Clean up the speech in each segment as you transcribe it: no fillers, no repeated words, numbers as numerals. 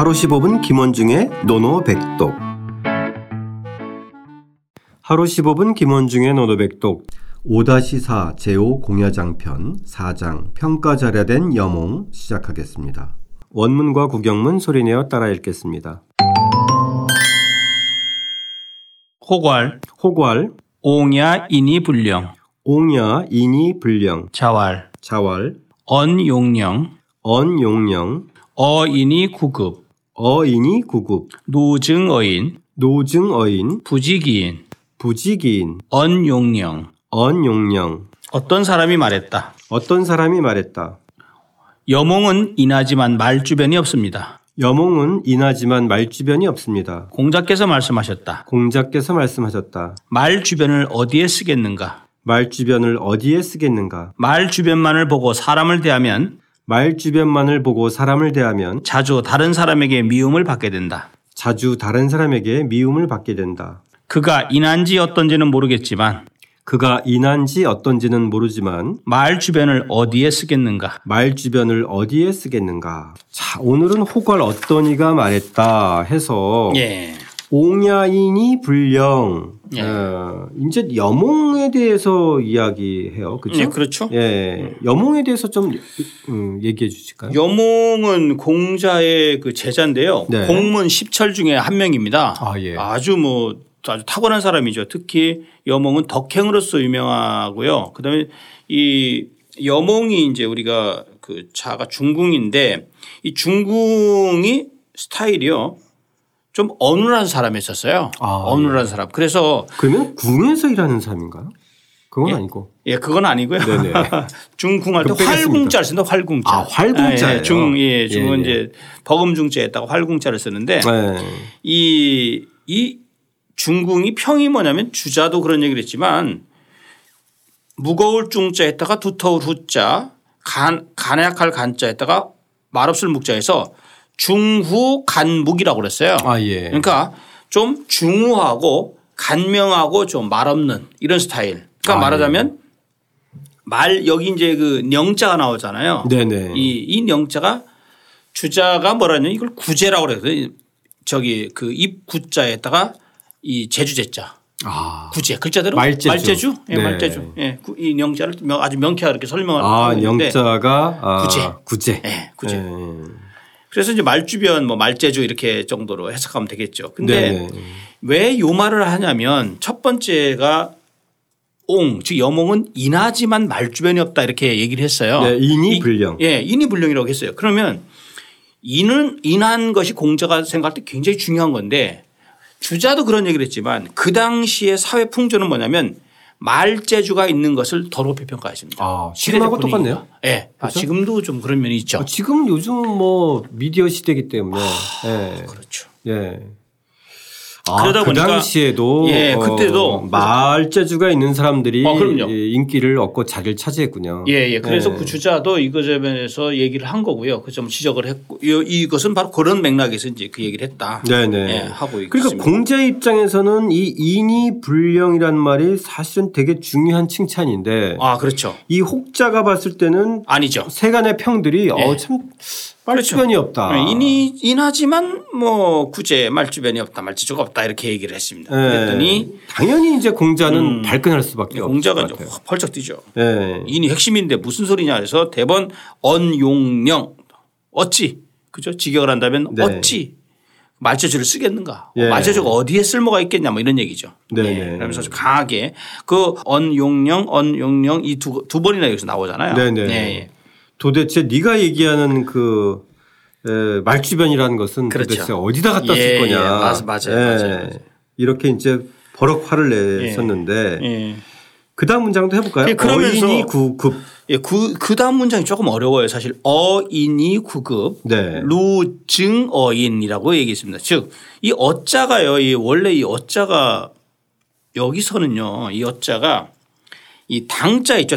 하루 15분 김원중의 논어백독. 하루 15분 김원중의 논어백독 5-4 제5 공야장편 4장 평가자료된 염옹 시작하겠습니다. 원문과 구경문 소리내어 따라 읽겠습니다. 호괄 옹야인이 불령 자왈 언용령 어인이 구급 노증어인 부지기인 언용령 어떤 사람이 말했다. 염옹은 인하지만 말주변이 없습니다. 공자께서 말씀하셨다. 말 주변을 어디에 쓰겠는가? 말 주변만을 보고 사람을 대하면 자주 다른 사람에게 미움을 받게 된다. 그가 인한지 어떤지는 모르지만 말 주변을 어디에 쓰겠는가? 자, 오늘은 호괄 어떤 이가 말했다 해서 옹야인이 불령. 이제 염옹에 대해서 이야기해요. 그렇죠? 예, 그렇죠. 예. 염옹에 대해서 좀 얘기해 주실까요? 염옹은 공자의 그 제자인데요. 네. 공문십철 중에 한 명입니다. 아주 탁월한 사람이죠. 특히 염옹은 덕행으로서 유명하고요. 그다음에 이 염옹이 이제 우리가 그 자가 중궁인데 이 중궁이 스타일이요. 좀 어눌한 사람이었어요. 어눌한 사람. 그래서 그러면 궁에서 일하는 사람인가요? 그건 아니고요. 중궁할 때 활궁자를 쓴다. 활궁자. 중은 이제 버금중자에다가 활궁자를 쓰는데 이 중궁이 평이 뭐냐면 주자도 그런 얘기를 했지만 무거울 중자 했다가 두터울 후자 간약할 간자 했다가 말없을 묵자에서 중후 간묵이라고 그랬어요. 그러니까 좀 중후하고 간명하고 좀 말없는 이런 스타일. 그러니까 말하자면 말 여기 이제 그 영자가 나오잖아요. 이 영자가 주자가 뭐라냐면 이걸 구제라고 그래요. 저기 그 입구자에다가 이 제주제자. 구제. 글자대로 말제주. 말제주. 예. 이 영자를 아주 명쾌하게 이렇게 설명하는 건데. 구제. 예. 구제. 그래서 이제 말주변 뭐 말제주 이렇게 정도로 해석하면 되겠죠. 근데 왜 요 말을 하냐면 첫 번째가 즉 염옹은 인하지만 말주변이 없다 이렇게 얘기를 했어요. 인이 불령. 예. 인이 불령이라고 했어요. 그러면 인한 것이 공자가 생각할 때 굉장히 중요한 건데 주자도 그런 얘기를 했지만 그 당시의 사회 풍조는 뭐냐면 말재주가 있는 것을 더럽게 평가했습니다. 지금하고 똑같네요. 네. 그렇죠? 지금도 좀 그런 면이 있죠. 지금 요즘 뭐 미디어 시대이기 때문에. 그렇죠. 예. 그러다 보니까 그 당시에도 그때도 말재주가 있는 사람들이 인기를 얻고 자리를 차지했군요. 그래서 그 주자도 이것에 대해서 얘기를 한 거고요. 그 점 지적을 했고 이것은 바로 그런 맥락에서 이제 그 얘기를 했다. 하고 있습니다. 그러니까 공자의 입장에서는 이 인이 불령이라는 말이 사실은 되게 중요한 칭찬인데. 그렇죠. 이 혹자가 봤을 때는 아니죠. 세간의 평들이 참 말주변이 없다. 인하지만 뭐 구제 말주변이 없다. 말재주가 없다. 이렇게 얘기를 했습니다. 그랬더니 당연히 이제 공자는 발끈할 수밖에 없어요. 공자가 이제 확 펄쩍 뛰죠. 인이 핵심인데 무슨 소리냐 해서 대번 언용령 어찌 그죠? 직역을 한다면 어찌 말재주를 쓰겠는가? 말재주가 어디에 쓸모가 있겠냐 뭐 이런 얘기죠. 그러면서 강하게 그 언용령 이 두 번이나 여기서 나오잖아요. 도대체 네가 얘기하는 그 말주변이라는 것은 도대체 어디다 갖다 쓸 거냐. 맞아요. 이렇게 이제 버럭 화를 냈었는데 그다음 문장도 해볼까요? 어인이 구급. 그다음 문장이 조금 어려워요. 사실 어인이 구급 루증어인이라고 얘기했습니다. 즉 이 어자가요. 원래 이 어자가 여기서는요. 이 어자가 이 당자 있죠.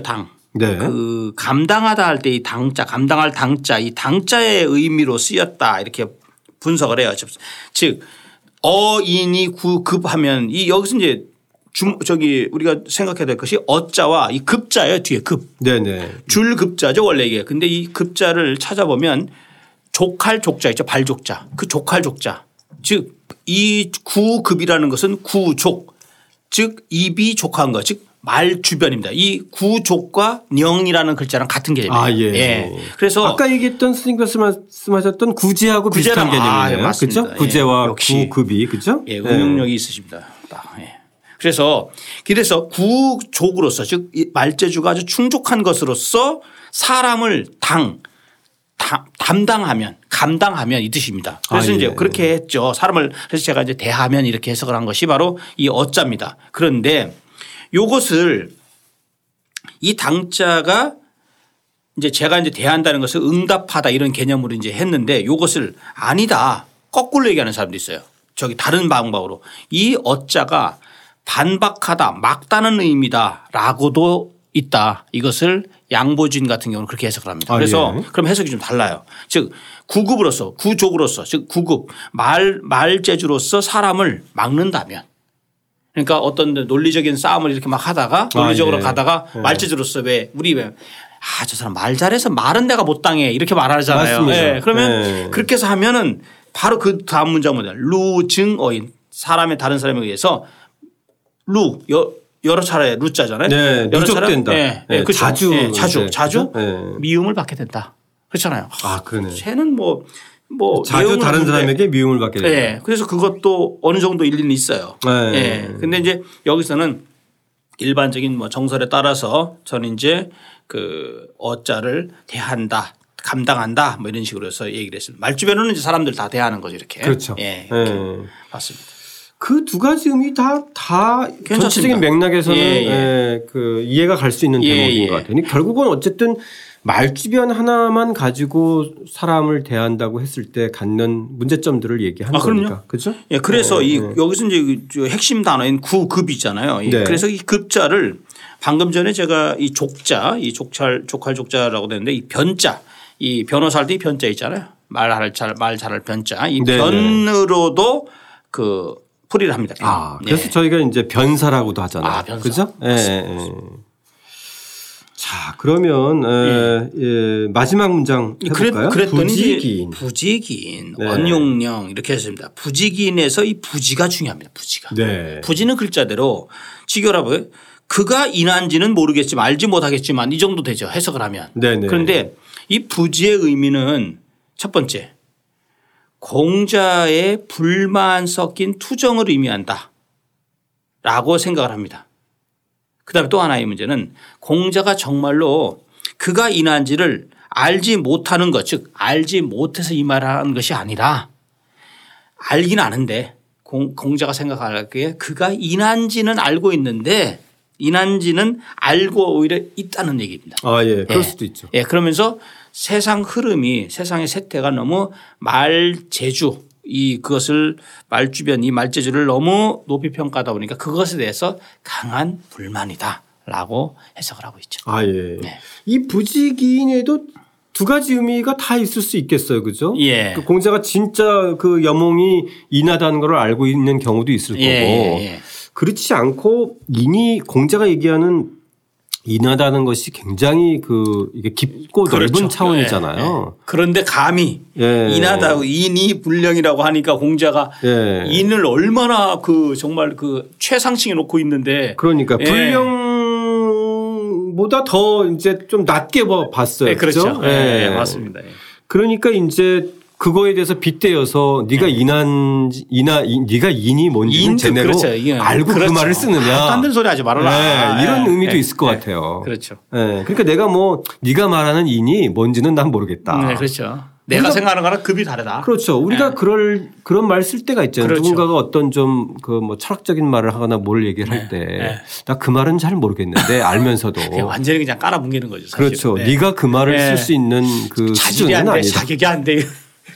그 감당하다 할 때 이 당자 감당할 당자 이 당자의 의미로 쓰였다 이렇게 분석을 해요. 즉 어인이 구급하면 이 여기서 이제 저기 우리가 생각해야 될 것이 어자와 이 급자예요. 뒤에 급. 줄 급자죠 원래 이게. 근데 이 급자를 찾아보면 족할 족자 있죠. 발족자. 그 족할 족자. 즉 이 구급이라는 것은 구족. 즉 입이 족한 것. 즉 말 주변입니다. 이 구족과 영이라는 글자랑 같은 개념이에요. 아, 예. 예. 그래서 아까 얘기했던 스님께서 말씀하셨던 구제하고 비슷한 개념이에요. 아, 그렇죠? 예. 구제와 역시. 구급이 그렇죠? 예, 응용력이 예. 있으십니다. 예. 그래서 구족으로서 즉 말재주가 아주 충족한 것으로서 사람을 담당하면 감당하면 이 뜻입니다. 그래서 아, 예. 이제 그렇게 했죠. 사람을 그래서 제가 이제 대하면 이렇게 해석을 한 것이 바로 이 어자입니다. 그런데 요것을 이 당자가 이제 제가 이제 대한다는 것을 응답하다 이런 개념으로 이제 했는데 요것을 아니다 거꾸로 얘기하는 사람도 있어요. 저기 다른 방법으로 이 어자가 반박하다 막다는 의미다 라고도 있다. 이것을 양보진 같은 경우는 그렇게 해석을 합니다. 그래서 아, 예. 그럼 해석이 좀 달라요. 즉 구급으로서 구족으로서 즉 구급 말재주로서 사람을 막는다면 그러니까 어떤 논리적인 싸움을 이렇게 막 하다가 논리적으로 아, 예. 가다가 예. 말재주로서 왜 우리 왜 아, 저 사람 말 잘해서 말은 내가 못 당해 이렇게 말하잖아요. 예. 그러면 예. 그렇게 해서 하면은 바로 그 다음 문장입니다. 루증어인 사람의 다른 사람에 의해서 루 여러 차례 루자잖아요. 네, 누적된다. 네, 네, 그렇죠. 자주 네. 미움을 받게 된다. 그렇잖아요. 아, 그러네. 쟤는 뭐 자주 다른 사람에게 미움을 받게 된다. 네, 그래서 그것도 어느 정도 일리는 있어요. 네. 네. 근데 이제 여기서는 일반적인 뭐 정설에 따라서 저는 이제 그 어자를 대한다. 감당한다 뭐 이런 식으로 해서 얘기를 했습니다. 말주변으로는 이제 사람들 다 대하는 거죠 이렇게. 그렇죠. 예, 이렇게 맞습니다. 그 두 가지 의미 다 전체적인 맥락에서는 예, 예. 예, 그 이해가 갈 수 있는 예, 대목인 예. 것 같아요. 결국은 어쨌든 말주변 하나만 가지고 사람을 대한다고 했을 때 갖는 문제점들을 얘기하는 거니까. 그렇죠? 예, 그래서 이 여기서 이제 핵심 단어인 구급이잖아요. 네. 그래서 이 급자를 방금 전에 제가 이 족자, 이 족할 족자라고 되는데 이 변자. 이 변호사할 때 이 변자 있잖아요. 말 잘할 변자. 이 네네. 변으로도 그 풀이를 합니다. 아, 그래서 네. 저희가 이제 변사라고도 하잖아요. 아, 변사. 그죠? 예. 네. 자, 그러면 예. 마지막 문장 해볼까요? 부지기인. 부지기인. 네. 원용령 이렇게 했습니다. 부지기인에서 이 부지가 중요합니다. 부지가. 네. 부지는 글자대로 직결하고요. 그가 인한지는 모르겠지만 알지 못하겠지만 이 정도 되죠. 해석을 하면. 네네. 그런데 이 부지의 의미는 첫 번째 공자의 불만 섞인 투정을 의미한다 라고 생각을 합니다. 그다음에 또 하나의 문제는 공자가 정말로 그가 인한지를 알지 못하는 것 즉 알지 못해서 이 말을 하는 것이 아니라 알긴 아는데 공자가 생각하기에 그가 인한지는 알고 있는데 인한지는 알고 오히려 있다는 얘기입니다. 아, 예. 그럴 수도 있죠. 예. 그러면서 세상 흐름이 세상의 세태가 너무 말재주 이 그것을 말주변 이 말재주를 너무 높이 평가하다 보니까 그것에 대해서 강한 불만이다 라고 해석을 하고 있죠. 아, 예. 네. 이 부지기인에도 두 가지 의미가 다 있을 수 있겠어요. 그죠? 예. 그 공자가 진짜 그 염옹이 인하다는 걸 알고 있는 경우도 있을 거고. 예. 그렇지 않고 인이 공자가 얘기하는 인하다는 것이 굉장히 그 이게 깊고 그렇죠. 넓은 차원이잖아요. 예. 그런데 감히 인하다고 인이 불량이라고 하니까 공자가 인을 얼마나 그 정말 그 최상층에 놓고 있는데 그러니까 불량보다 더 이제 좀 낮게 봤어요. 예. 그렇죠. 예. 예. 맞습니다. 예. 그러니까 이제 그거에 대해서 빗대어서 네가 네가 인이 뭔지는 제대로 그렇죠. 예. 알고 그렇죠. 그 말을 쓰느냐. 딴 소리 하지 말아라. 네. 이런 의미도 있을 것 같아요. 그렇죠. 네. 그러니까 내가 뭐 네가 말하는 인이 뭔지는 난 모르겠다. 네, 그렇죠. 내가 생각하는 거랑 급이 다르다. 그렇죠. 우리가 그런 말 쓸 때가 있잖아요. 그렇죠. 누군가가 어떤 좀 그 뭐 철학적인 말을 하거나 뭘 얘기를 할 때 나 그 말은 잘 모르겠는데 알면서도 완전히 그냥 깔아뭉개는 거죠. 사실은. 그렇죠. 네가 그 말을 쓸 수 있는 그 수준은 아니다. 자격이 안 돼.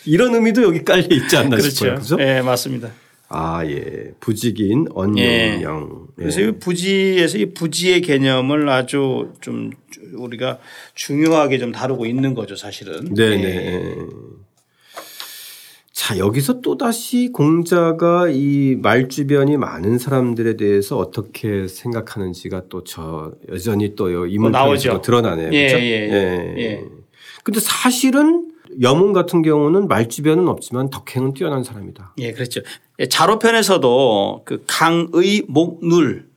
이런 의미도 여기 깔려 있지 않나 그렇죠. 싶어요. 그렇죠. 예, 맞습니다. 아, 예. 부지긴 언영영. 예. 그래서 이 부지에서 이 부지의 개념을 아주 좀 우리가 중요하게 좀 다루고 있는 거죠, 사실은. 네, 네. 자, 여기서 또 다시 공자가 이 말 주변이 많은 사람들에 대해서 어떻게 생각하는지가 또 여전히 또 이 문장에서 드러나네요. 그렇죠? 예. 근데 사실은 염옹 같은 경우는 말주변은 없지만 덕행은 뛰어난 사람이다. 예, 그렇죠. 자로편에서도 그 강의 목눌,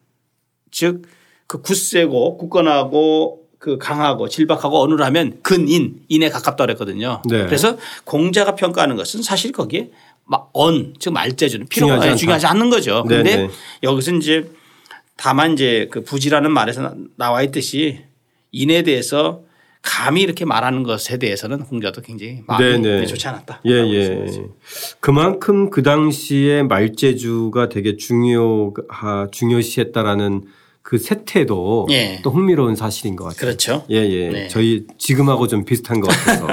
즉 그 굳세고 굳건하고 그 강하고 질박하고 어눌하면 근인, 인에 가깝다 그랬거든요. 네. 그래서 공자가 평가하는 것은 사실 거기에 언, 즉 말재주는 필요가 중요하지 않는 거죠. 그런데 네네. 여기서 이제 다만 이제 그 부지라는 말에서 나와 있듯이 인에 대해서 감히 이렇게 말하는 것에 대해서는 공자도 굉장히 마음이 좋지 않았다. 예예. 그만큼 그 당시에 말재주가 되게 중요시했다라는 그 세태도 예. 또 흥미로운 사실인 것 같아요. 그렇죠. 예예. 네. 저희 지금하고 좀 비슷한 것 같아서.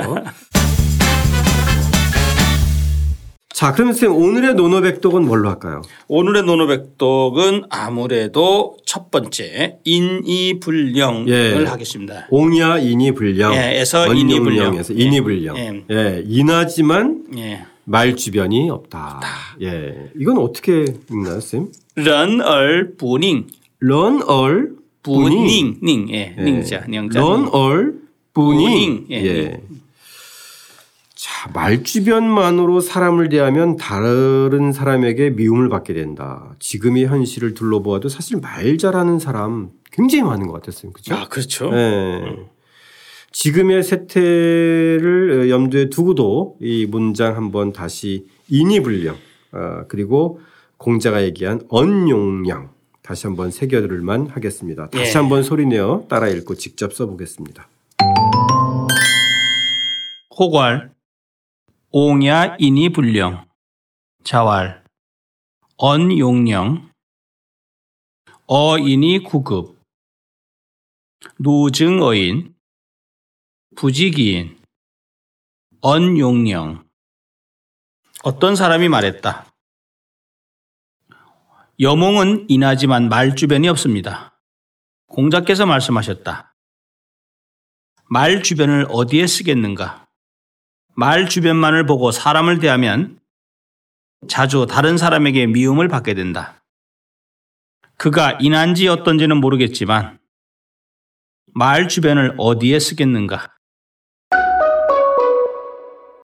자, 그러면 선생님 오늘의 논어백독은 뭘로 할까요? 오늘의 논어백독은 아무래도 첫 번째 인이불령을 예. 하겠습니다. 옹야 인이불령. 예, 에서 인이불령. 에서 인이불령. 예. 예. 인하지만 예. 말 주변이 없다. 예. 이건 어떻게 읽나요, 선생님? 런얼부닝. 런얼부닝. 닝. 예. 예. 닝자. 닝자. 런얼부닝. 예. 예. 자, 말주변만으로 사람을 대하면 다른 사람에게 미움을 받게 된다. 지금의 현실을 둘러보아도 사실 말 잘하는 사람 굉장히 많은 것 같았어요. 그렇죠? 아, 그렇죠. 네. 지금의 세태를 염두에 두고도 이 문장 한번 다시 인이불령 그리고 공자가 얘기한 언용량 다시 한번 새겨들을 만 하겠습니다. 다시 예. 한번 소리내어 따라 읽고 직접 써보겠습니다. 호괄 옹야 인이불령 자왈 언용령 어인이 구급 노증어인 부지기인 언용령 어떤 사람이 말했다. 염옹은 인하지만 말주변이 없습니다. 공자께서 말씀하셨다. 말주변을 어디에 쓰겠는가. 말 주변만을 보고 사람을 대하면 자주 다른 사람에게 미움을 받게 된다. 그가 인한지 어떤지는 모르겠지만 말 주변을 어디에 쓰겠는가?